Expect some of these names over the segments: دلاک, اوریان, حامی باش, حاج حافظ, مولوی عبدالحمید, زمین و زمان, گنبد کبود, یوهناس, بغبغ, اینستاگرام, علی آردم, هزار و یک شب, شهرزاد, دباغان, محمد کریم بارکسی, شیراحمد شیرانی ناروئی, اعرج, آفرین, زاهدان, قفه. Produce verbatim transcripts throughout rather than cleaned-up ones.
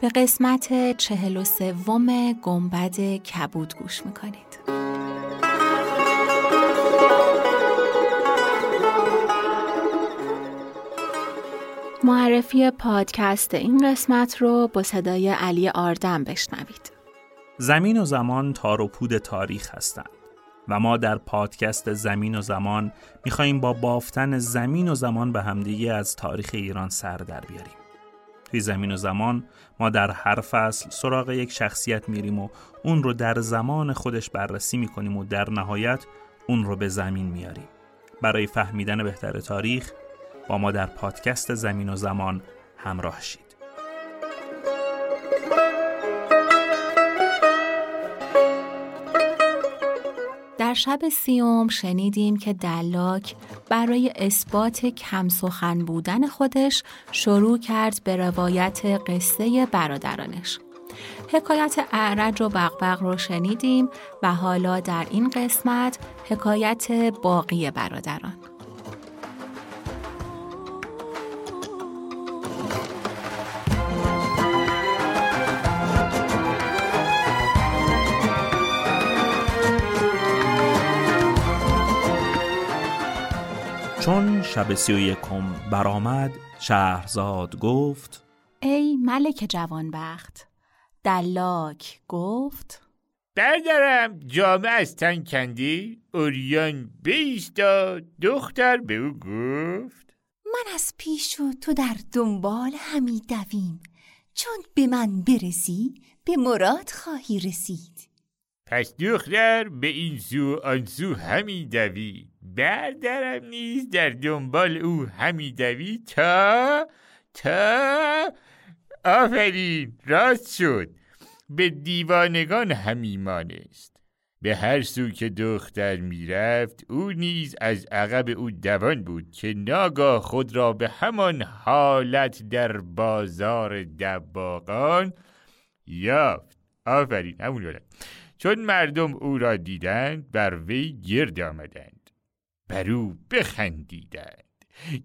به قسمت چهل و سوم گنبد کبود گوش میکنید. معرفی پادکست این قسمت رو با صدای علی آردم بشنوید. زمین و زمان تار و پود تاریخ هستند و ما در پادکست زمین و زمان میخواییم با بافتن زمین و زمان به همدیگه از تاریخ ایران سر در بیاریم. توی زمین و زمان ما در هر فصل سراغ یک شخصیت میریم و اون رو در زمان خودش بررسی میکنیم و در نهایت اون رو به زمین میاریم. برای فهمیدن بهتر تاریخ با ما در پادکست زمین و زمان همراه شید. در شب سیوم شنیدیم که دلاک برای اثبات کم سخن بودن خودش شروع کرد به روایت قصه برادرانش. حکایت اعرج و بغبغ رو شنیدیم و حالا در این قسمت حکایت باقی برادران. چون شب سی و یکم برآمد شهرزاد گفت ای ملک جوانبخت. دلاک گفت برادرم جامه از تن کندی. اوریان بیستا دختر به او گفت من از پیش و تو در دنبال همی دویم، چون به من برسی به مراد خواهی رسید. پس دختر به این سو آن سو همی دوید، برادرم نیز در دنبال او همی دوید تا تا آفرین راست شد، به دیوانگان همی مانست. به هر سو که دختر میرفت او نیز از عقب او دوان بود که ناگاه خود را به همان حالت در بازار دباغان یافت. آفرین همون ولد. چون مردم او را دیدند بر وی گرد آمدند، بر او بخندیدند،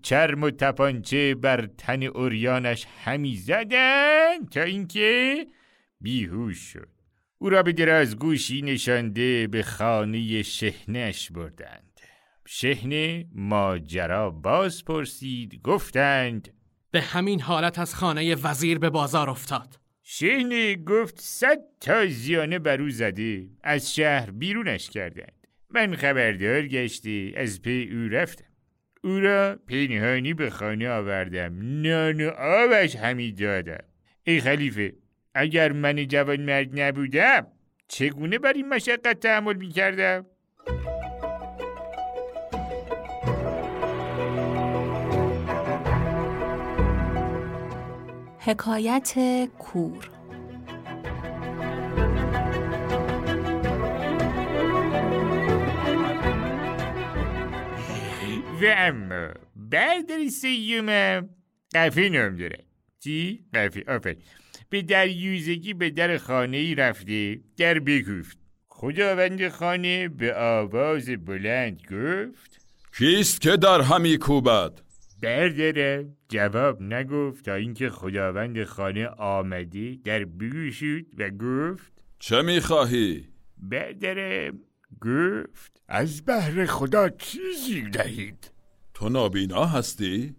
چرم و تپانچه بر تن اوریانش همی زدند تا اینکه بیهوش شد. او را به درازگوشی نشانده به خانه شحنه‌اش بردند. شحنه ماجرا باز پرسید، گفتند به همین حالت از خانه وزیر به بازار افتاد. شهنه گفت صد تا زیانه برو زده، از شهر بیرونش کردند. من خبردار گشته از پی او رفتم، او را پنهانی به خانه آوردم، نان و آبش همی دادم. ای خلیفه، اگر من جوانمرد نبودم چگونه بر این مشقت تحمل می کردم؟ حکایت کور. و اما بردر سیومم قفی نام داره. چی؟ قفی. آفر به دریوزگی به در خانه ای رفته، در بگفت. خداوند خانه به آواز بلند گفت کیست که در همی کوبد؟ بردرم جواب نگفت تا اینکه خداوند خانه آمدی در بگوشید و گفت چه میخواهی؟ بردرم گفت از بهر خدا چیزی دهید. تو نابینا هستی؟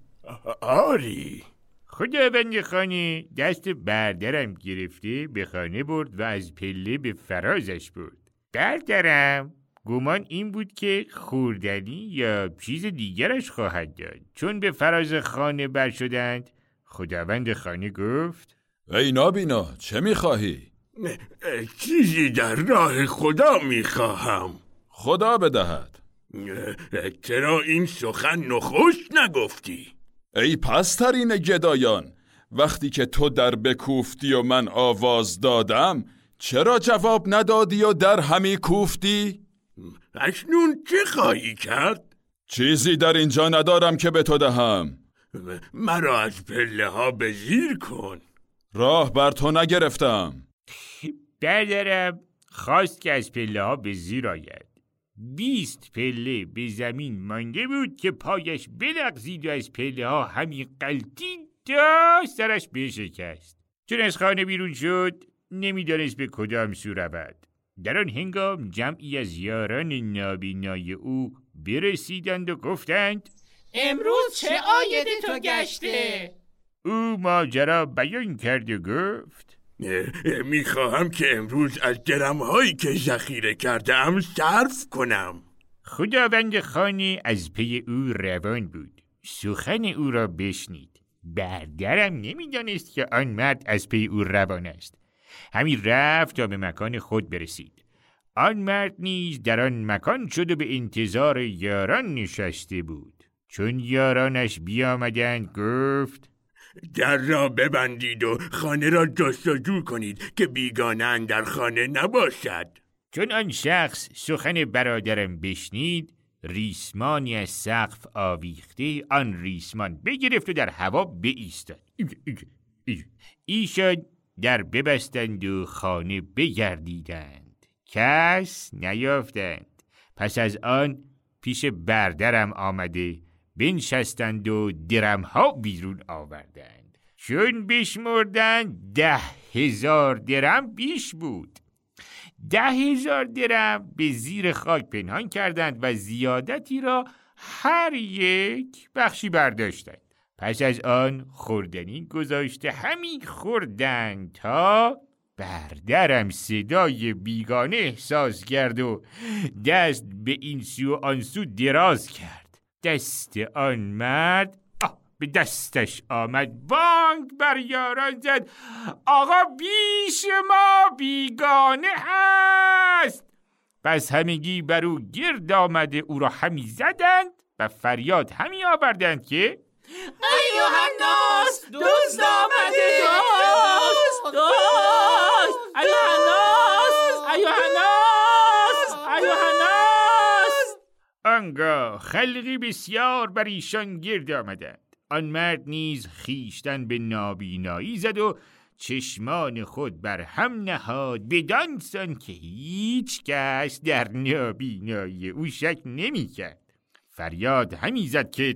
آری. خداوند خانه دست بردرم گرفته به خانه برد و از پله به فرازش برد. بردرم گمان این بود که خوردنی یا چیز دیگرش خواهد داد. چون به فراز خانه بر شدند خداوند خانه گفت ای نابینا چه میخواهی؟ چیزی در راه خدا میخواهم. خدا بدهد. چرا این سخن نخوش نگفتی؟ ای پسترین گدایان، وقتی که تو در بکوفتی و من آواز دادم چرا جواب ندادی و در همی کوفتی؟ اشنون چه خواهی کرد؟ چیزی در اینجا ندارم که به تو دهم. مرا از پله ها به زیر کن. راه بر تو نگرفتم. بدرم خواست که از پله ها به زیر آید. بیست پله به زمین مانده بود که پایش بلغزید و از پله ها همی قلتید تا سرش بشکست. چون از خانه بیرون شد نمیدانست به کدام سو رود. در آن هنگام جمعی از یاران نابینای او برسیدند و گفتند امروز چه آید تو گشته؟ او ماجرا بیان کرد و گفت میخواهم که امروز از درم‌هایی که ذخیره کردم صرف کنم. خداوند خانه از پی او روان بود. سخن او را بشنید. بردرم نمیدانست که آن مرد از پی او روان است. همین رفت تا به مکان خود برسید. آن مرد نیز در آن مکان شد و به انتظار یاران نشسته بود. چون یارانش بیامدند گفت در را ببندید و خانه را جستجو کنید که بیگانه در خانه نباشد. چون آن شخص سخن برادرم بشنید ریسمانی از سقف آویخته آن ریسمان بگرفت و در هوا بایستاد. ایشان در ببستند و خانه بگردیدند، کس نیافتند. پس از آن پیش بردرم آمده بنشستند و درمها بیرون آوردند. چون بشمردند ده هزار درم بیش بود. ده هزار درم به زیر خاک پنهان کردند و زیادتی را هر یک بخشی برداشتند. پس از آن خوردنی گذاشته همین خوردند تا بردرم صدای بیگانه احساس کرد و دست به این سو و آن سو دراز کرد. دست آن مرد آه به دستش آمد، بانگ بر یاران زد آقا بیش ما بیگانه هست. پس همگی بر او گرد آمده، او را همی زدند و فریاد همی آوردند که ای یوهناس دوست آمده، دوست دوست ای یوهناس ای یوهناس ای یوهناس. آنگاه خلقی بسیار بر ایشان گرد آمدند. آن مرد نیز خیشتن به نابینایی زد و چشمان خود بر هم نهاد بدان سان که هیچ کس در نابینایی او شک نمی کرد. فریاد همی زد که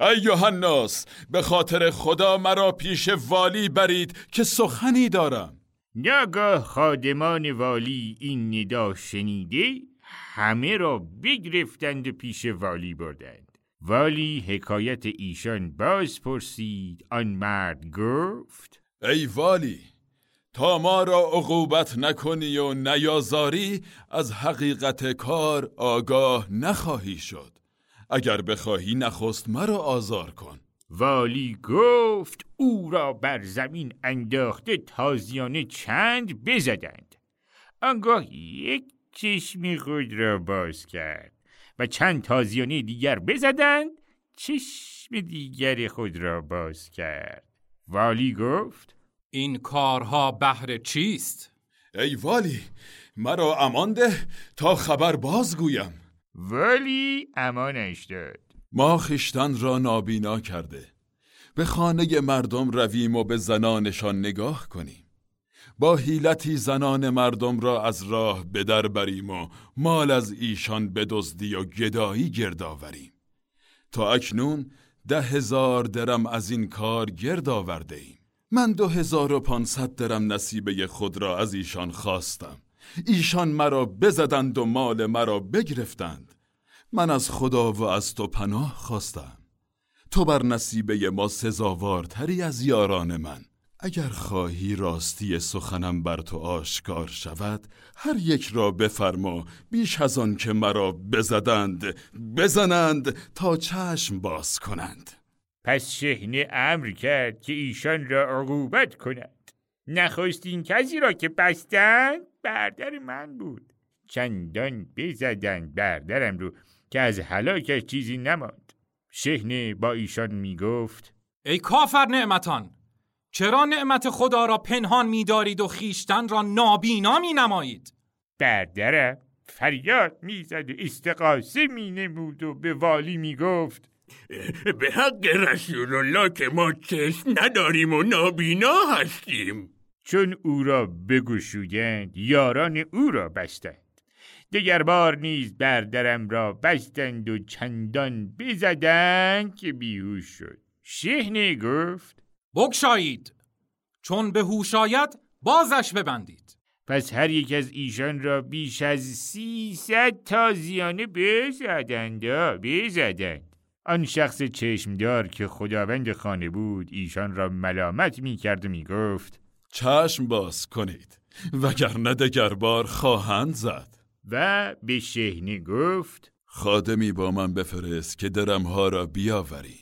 ای یوهناس به خاطر خدا مرا پیش والی برید که سخنی دارم. ناگاه خادمان والی این ندا شنیده همه را بگرفتند و پیش والی بردند. والی حکایت ایشان باز پرسید. آن مرد گفت ای والی تا ما را عقوبت نکنی و نیازاری از حقیقت کار آگاه نخواهی شد. اگر بخواهی نخست مرا آزار کن. والی گفت او را بر زمین انداخته تازیانه چند بزدند. آنگاه یک چشم خود را باز کرد و چند تازیانه دیگر بزدند، چشم دیگر خود را باز کرد. والی گفت این کارها بهر چیست؟ ای والی مرا امان ده تا خبر بازگویم. ولی امانش داد. ما خیشتن را نابینا کرده به خانه مردم رویم و به زنانشان نگاه کنیم. با حیلتی زنان مردم را از راه بدر بریم و مال از ایشان بدزدی و گدایی گرد آوریم. تا اکنون ده هزار درم از این کار گرد آورده ایم. من دو هزار و پانصد درم نصیبه خود را از ایشان خواستم. ایشان مرا بزدند و مال مرا بگرفتند. من از خدا و از تو پناه خواستم. تو بر نصیبه ما سزاوارتری از یاران من. اگر خواهی راستی سخنم بر تو آشکار شود هر یک را بفرما بیش از آن که مرا بزدند بزنند تا چشم باز کنند. پس شحنه امر کرد که ایشان را عقوبت کند. نخستین کسی را که بستند بردر من بود. چندان بزدند بردرم رو که از هلاکش چیزی نماند. شحنه با ایشان می گفت ای کافر نعمتان چرا نعمت خدا را پنهان می‌دارید و خیشتن را نابینا می‌نمایید؟ بردره فریاد می‌زد و استغاثه می‌نمود و به والی می‌گفت به حق رسول الله که ما چشم نداریم و نابینا هستیم. چون او را بگشودند یاران او را بستند، دیگر بار نیز بردرم را بستند و چندان بزدند که بیهوش شد. شحنه گفت بگشایید، چون به هوش آید بازش ببندید. پس هر یک از ایشان را بیش از سیصد تازیانه بزدند بزدند. آن شخص چشمدار که خداوند خانه بود ایشان را ملامت می کرد و می گفت چشم باز کنید وگرنه دگر بار خواهند زد. و به شحنه گفت خادمی با من بفرست که درمها را بیاوریم،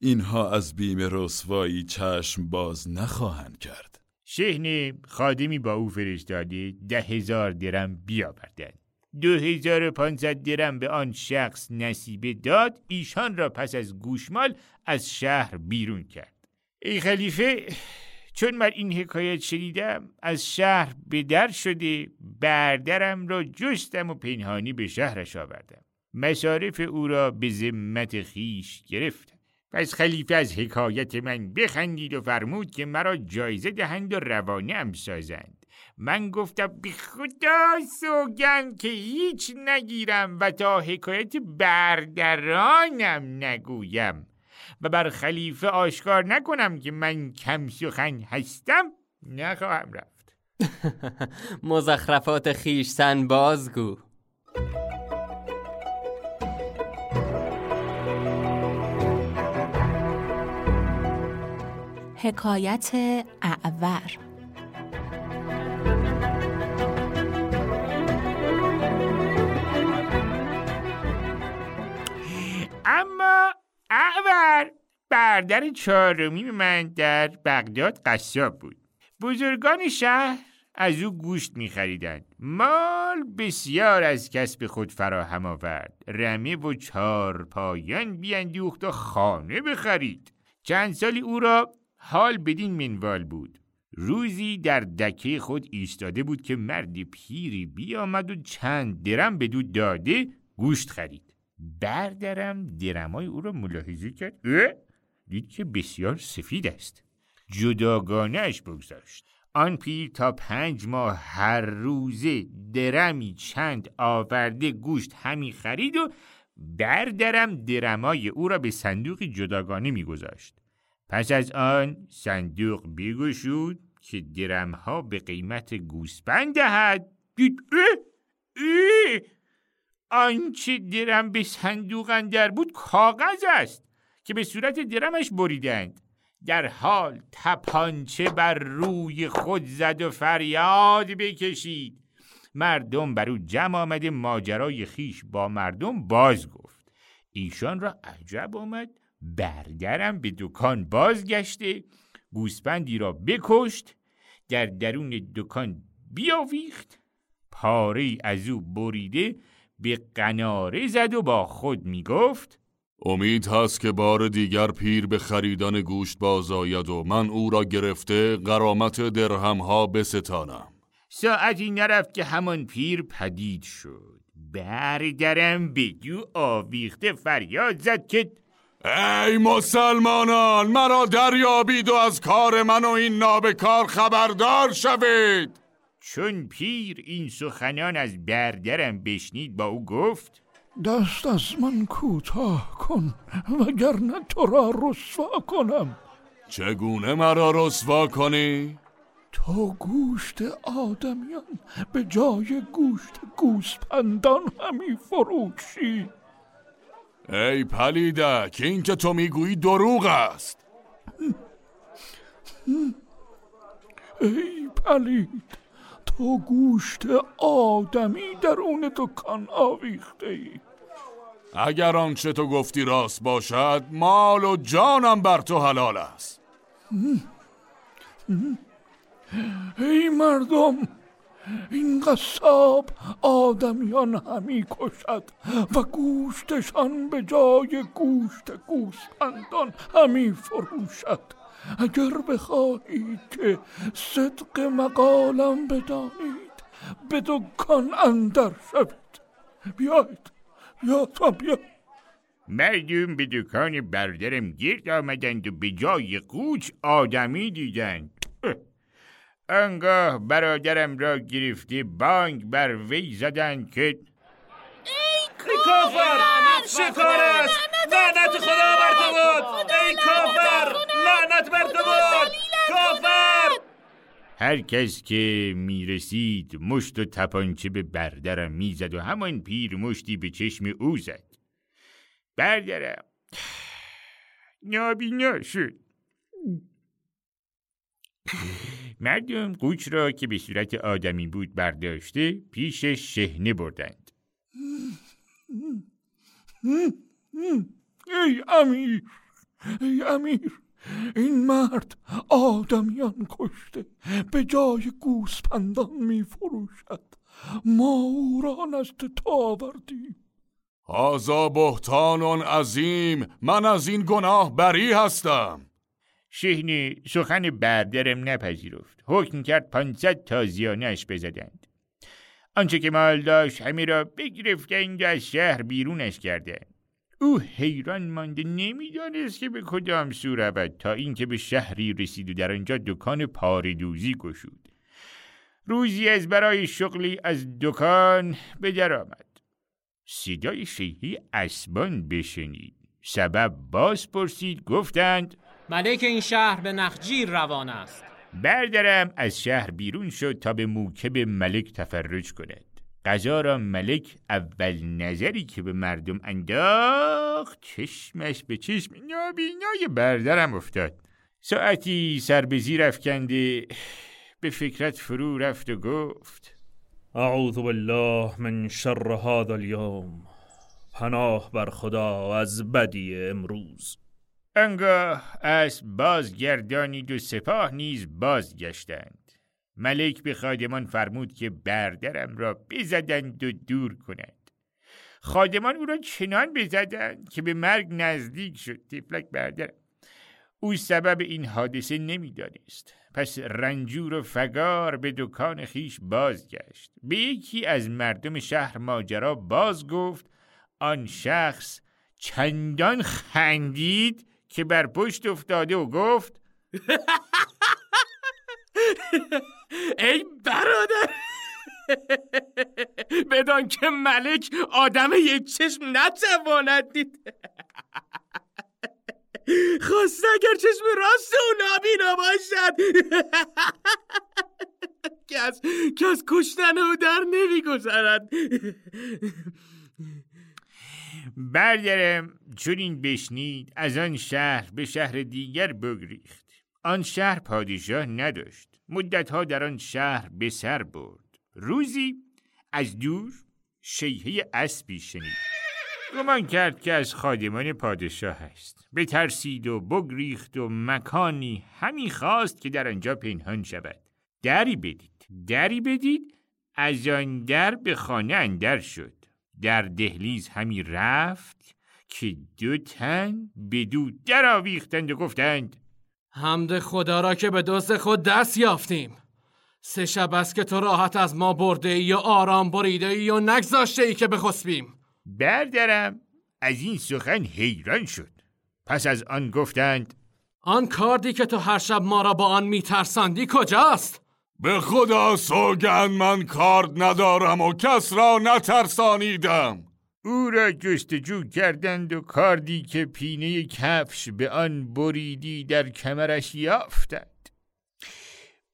اینها از بیم رسوایی چشم باز نخواهند کرد. شحنه خادمی با او فرستاده ده هزار درم بیاوردند. دو هزار و پانصد درم به آن شخص نصیبه داد، ایشان را پس از گوشمال از شهر بیرون کرد. ای خلیفه، چون من این حکایت شنیدم از شهر به در شده، بردرم را جستم و پنهانی به شهرش آوردم، مصارف او را به ذمت خیش گرفتم. پس خلیفه از حکایت من بخندید و فرمود که مرا جایزه دهند و روانه‌ام سازند. من گفتم به خدا سوگند که هیچ نگیرم و تا حکایت بردرانم نگویم و بر خلیفه آشکار نکنم که من کم سخن هستم، نخواهم رفت. مزخرفات خیشتن بازگو. حکایت اعور. اما اعور بردر چهارمی من در بغداد قصاب بود. بزرگان شهر از او گوشت می خریدند. مال بسیار از کسب خود فراهم آورد، رمه و چارپایان بیندوخت و خانه بخرید. چند سالی او را حال بدین منوال بود. روزی در دکه خود ایستاده بود که مرد پیری بیامد و چند درم به دو داده گوشت خرید. بردرم درمای او را ملاحظه کرد، دید که بسیار سفید است، جداگانه اش بگذاشت. آن پیر تا پنج ماه هر روزه درمی چند آورده گوشت همی خرید و بردرم درمای او را به صندوقی جداگانه میگذاشت. پس از آن صندوق بگشود که درمها به قیمت گوسپند دهد، دید اه اه آنچه درم به صندوق اندر بود کاغذ است که به صورت درمش بریدند. در حال تپانچه بر روی خود زد و فریاد بکشید. مردم بر او جمع آمده ماجرای خیش با مردم باز گفت. ایشان را عجب آمد. بردرم به دکان بازگشته، گوسپندی را بکشت، در درون دکان بیاویخت، پاره از او بریده به قناره زد و با خود می گفت امید هست که بار دیگر پیر به خریدن گوشت باز آید و من او را گرفته غرامت درهمها بستانم. ساعتی نرفت که همان پیر پدید شد. بردرم به دو آویخته فریاد زد که ای مسلمانان، مرا دریابید و از کار من و این نابکار خبردار شوید. چون پیر این سخنان از بردرم بشنید با او گفت دست از من کوتاه کن وگرنه تو را رسوا کنم. چگونه مرا رسوا کنی؟ تو گوشت آدمیان به جای گوشت گوسپندان همی فروشی. ای پلیده، که این که تو میگویی دروغ است. ای پلید، تو گوشت آدمی درون دکان آویخته ای. اگر آنچه تو گفتی راست باشد مال و جانم بر تو حلال است. ای مردم، این قصاب آدمیان همی کشد و گوشتشان به جای گوشت گوسفندان همی فروشد. اگر بخواهید که صدق مقالم بدانید به دکان اندر شوید. بیایید بیایید بیایید. مردم به دکان برادرم گرد آمدند و به جای قوچ آدمی دیدند. آنگاه برادرم را گرفته بانگ بر وی زدند که ای کافر شکار است، لعنت خدا بر تو باد، ای کافر لعنت بر تو باد، کافر. هر کس که میرسید مشت و تپانچه به برادرم میزد و همان پیر مشتی به چشم او زد. برادرم نابینا شد. مردم قوچ را که به صورت آدمی بود برداشته پیش شحنه بردند. ای امیر، ای امیر، این مرد آدمیان کشته به جای گوسپندان می فروشد، ما او را نزد تو آوردیم. هذا بهتان عظیم، من از این گناه بری هستم. شحنه سخن برادرم نپذیرفت، حکم کرد پانصد تازیانش بزدند، آنچه که مال داشت همه را بگرفتند و از شهر بیرونش کردند. او حیران مانده نمیدانست که به کدام سو رود، تا اینکه به شهری رسید و در آنجا دکان پاردوزی گشود. روزی از برای شغلی از دکان به در آمد، صدای شیهی اسبان بشنید، سبب باز پرسید، گفتند ملک این شهر به نخجیر روان است. برادرم از شهر بیرون شد تا به موکب ملک تفرج کند. قضا را ملک اول نظری که به مردم انداخت، چشمش به چشم نابینای برادرم افتاد. ساعتی سر به زیر افکنده به فکرت فرو رفت و گفت اعوذ بالله من شر هذا الیوم، پناه بر خدا از بدی امروز. آنگاه اسب بازگردانید و سپاه نیز بازگشتند. ملک به خادمان فرمود که برادرم را بزدند و دور کنند. خادمان او را چنان بزدند که به مرگ نزدیک شد. تفلک برادرم او سبب این حادثه نمی‌دانست، پس رنجور و فگار به دکان خیش بازگشت. به یکی از مردم شهر ماجرا باز گفت. آن شخص چندان خندید که بر پشت افتاده و گفت ای برادر، بدان که ملک آدم یک چشم نتواند دید، خواست اگر چشم راست او نابینا باشد کس کس کشتن او در نمیگذرد. برادرم چون این بشنید از آن شهر به شهر دیگر بگریخت. آن شهر پادشاه نداشت، مدتها در آن شهر به سر برد. روزی از دور شیهه اسبی شنید، گمان کرد که از خادمان پادشاه است، بترسید و بگریخت و مکانی همی خواست که در آنجا پنهان شود. دری بدید، دری بدید، از آن در به خانه اندر شد. در دهلیز همی رفت که دو تن به دو در آویختند و گفتند حمد خدا را که به دوست خود دست یافتیم. سه شب است که تو راحت از ما برده ای و آرام بریده ای و نگذاشته ای که بخسبیم. برادرم از این سخن حیران شد، پس از آن گفتند آن کاردی که تو هر شب ما را با آن میترساندی کجاست؟ به خدا سوگند من کارد ندارم و کس را نترسانیدم. او را جستجو کردند و کاردی که پینه کفش به آن بریدی در کمرش یافتند.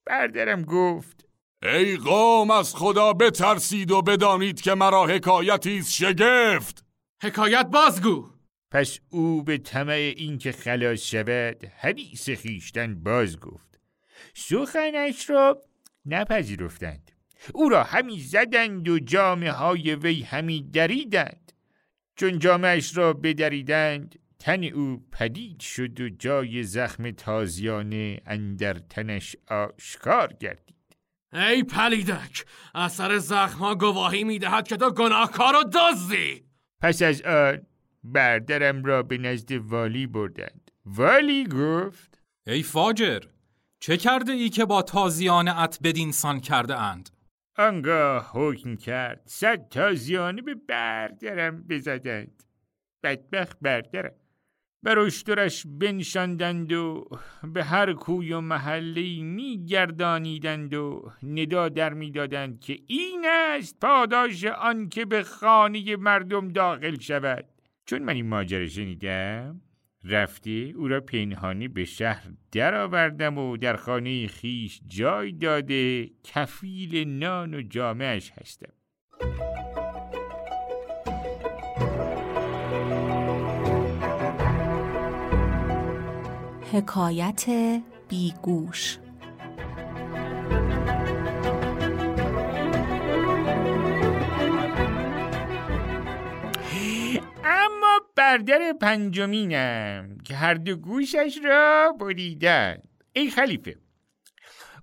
برادرم گفت ای قوم از خدا بترسید و بدانید که مرا حکایتی است شگفت. حکایت بازگو. پس او به طمع این که خلاص شود حدیث خیشتن باز گفت. سخنش را نپذیرفتند، او را همی زدند و جامه های وی همی دریدند. چون جامهش را بدریدند تن او پدید شد و جای زخم تازیانه اندر تنش آشکار گردید. ای پلیدک، اثر زخم ها گواهی می دهد که تو گناهکار و دزدی. پس از آن برادرم را به نزد والی بردند. والی گفت ای فاجر، چه کرده ای که با تازیانت بدینسان کرده اند؟ آنگاه حکم کرد صد تازیانه به بردرم بزدند. بدبخت بردرم بر اشترش بنشاندند و به هر کوی و محله‌ای می‌گردانیدند و ندا در می‌دادند که این است پاداش آن که به خانه مردم داخل شود. چون من این ماجرا شنیدم، رفته او را پنهانی به شهر درآوردم و در خانه خیش جای داده کفیل نان و جامه‌اش هستم. حکایت بیگوش. اما بردر پنجمینم که هر دو گوشش را بریدن. ای خلیفه،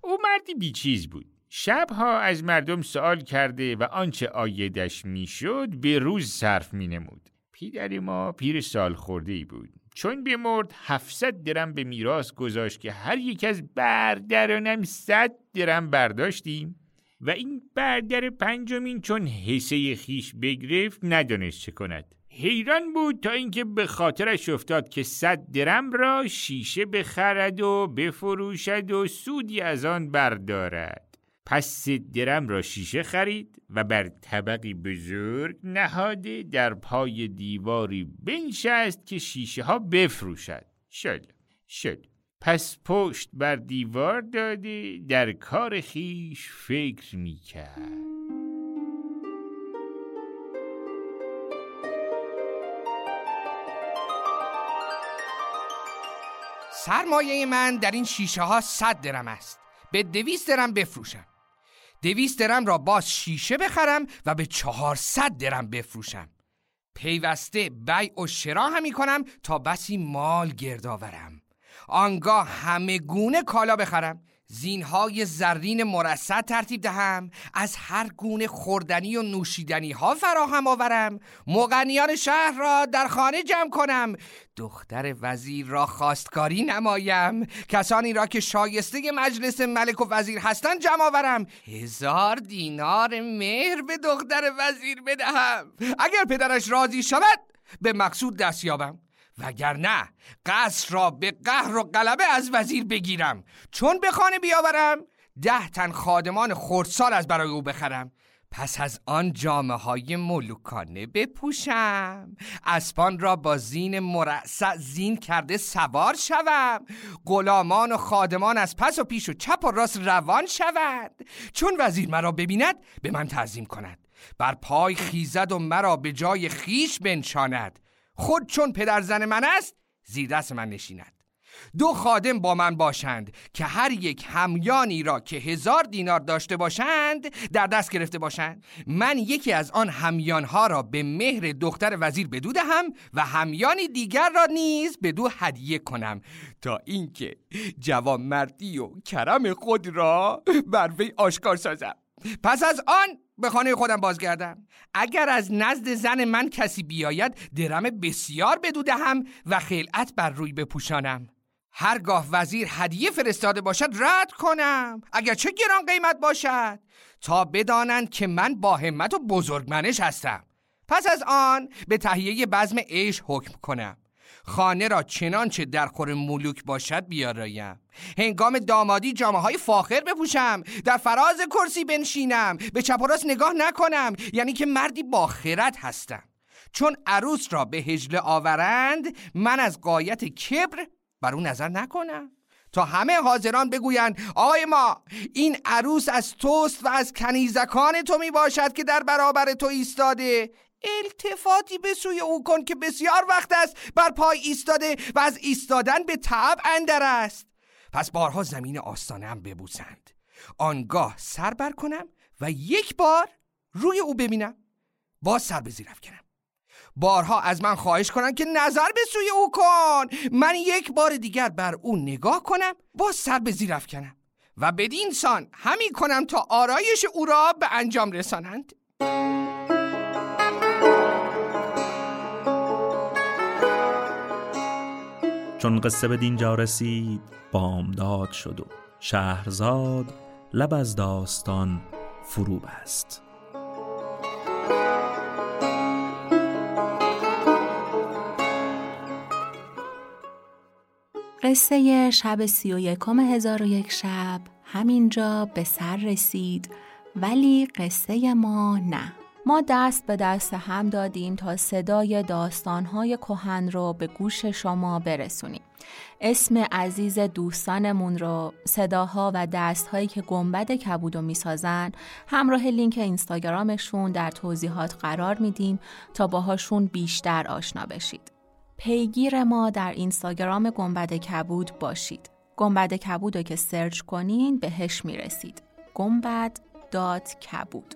او مردی بیچیز بود. شبها از مردم سوال کرده و آنچه عایدش میشد به روز صرف می نمود. پدر ما پیر سال خورده ای بود. چون بمرد هفتصد درم به میراث گذاشت که هر یک از بردرانم صد درم برداشتیم و این بردر پنجمین چون حصه خیش بگرفت ندانست چه کند. حیران بود تا اینکه به خاطرش افتاد که صد درم را شیشه بخرد و بفروشد و سودی از آن بردارد. پس صد درم را شیشه خرید و بر طبقی بزرگ نهاده در پای دیواری بنشست که شیشه ها بفروشد. شد شد پس پشت بر دیوار داده در کار خیش فکر می کرد. سرمایه من در این شیشه ها صد درم است. به دویست درم بفروشم. دویست درم را باز شیشه بخرم و به چهارصد درم بفروشم. پیوسته بیع و شرا همی کنم تا بسی مال گرد آورم. آنگاه همه گونه کالا بخرم، زینهای زرین مرصع ترتیب دهم، از هر گونه خوردنی و نوشیدنی ها فراهم آورم، مغنیان شهر را در خانه جمع کنم، دختر وزیر را خواستگاری نمایم، کسانی را که شایسته مجلس ملک و وزیر هستند جمع آورم، هزار دینار مهر به دختر وزیر بدهم. اگر پدرش راضی شود به مقصود دست یابم، وگرنه قصر را به قهر و غلبه از وزیر بگیرم. چون به خانه بیاورم ده تن خادمان خردسال از برای او بخرم، پس از آن جامه های ملوکانه بپوشم، اسبان را با زین مرصع زین کرده سوار شوم، غلامان و خادمان از پس و پیش و چپ و راست روان شوند. چون وزیر مرا ببیند به من تعظیم کند، بر پای خیزد و مرا به جای خیش بنشاند. خود چون پدر زن من است زیر دست من نشیند. دو خادم با من باشند که هر یک همیانی را که هزار دینار داشته باشند در دست گرفته باشند. من یکی از آن همیانها را به مهر دختر وزیر بدو دهم و همیانی دیگر را نیز بدو هدیه کنم تا اینکه جوانمردی و کرم خود را بر وی آشکار سازم. پس از آن به خانه خودم بازگردم. اگر از نزد زن من کسی بیاید درم بسیار بدو دهم و خلعت بر روی بپوشانم. هرگاه وزیر هدیه فرستاده باشد رد کنم، اگر چه گران قیمت باشد، تا بدانند که من با همت و بزرگمنش هستم. پس از آن به تهیه بزم عیش حکم کنم. خانه را چنانچه در خور ملوک باشد بیارایم. هنگام دامادی جامه های فاخر بپوشم، در فراز کرسی بنشینم، به چپ و راست نگاه نکنم، یعنی که مردی با خرد هستم. چون عروس را به هجله آورند من از غایت کبر بر او نظر نکنم تا همه حاضران بگویند آقای ما این عروس از توست و از کنیزکان تو می باشد که در برابر تو ایستاده. التفاتی به سوی او کن که بسیار وقت است بر پای ایستاده و از ایستادن به تعب اندر است. پس بارها زمین آستانم ببوسند. آنگاه سر بر کنم و یک بار روی او ببینم، باز سر به زیر افکنم. بارها از من خواهش کنم که نظر به سوی او کن. من یک بار دیگر بر او نگاه کنم، باز سر به زیر افکنم و بدین سان همی کنم تا آرایش او را به انجام رسانند. چون قصه به دینجا رسید بامداد شد و شهرزاد لب از داستان فرو بست. قصه شب سی و یکم هزار و یک شب همینجا به سر رسید، ولی قصه ما نه. ما دست به دست هم دادیم تا صدای داستان‌های کهن رو به گوش شما برسونیم. اسم عزیز دوستانمون رو، صداها و دست‌هایی که گنبد کبود رو می‌سازن، همراه لینک اینستاگرامشون در توضیحات قرار میدیم تا باهاشون بیشتر آشنا بشید. پیگیر ما در اینستاگرام گنبد کبود باشید. گنبد کبود رو که سرچ کنین بهش میرسید. گنبد دات کبود.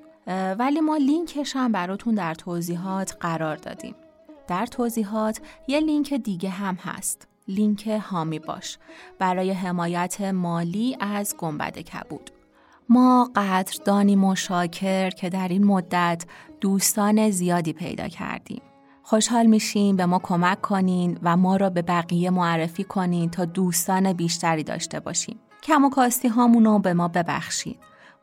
ولی ما لینکش هم براتون در توضیحات قرار دادیم. در توضیحات یه لینک دیگه هم هست، لینک حامی باش، برای حمایت مالی از گنبد کبود. ما قدردانیم و شاکر که در این مدت دوستان زیادی پیدا کردیم. خوشحال میشیم به ما کمک کنین و ما را به بقیه معرفی کنین تا دوستان بیشتری داشته باشیم. کم و کاستی هامونو به ما ببخشید.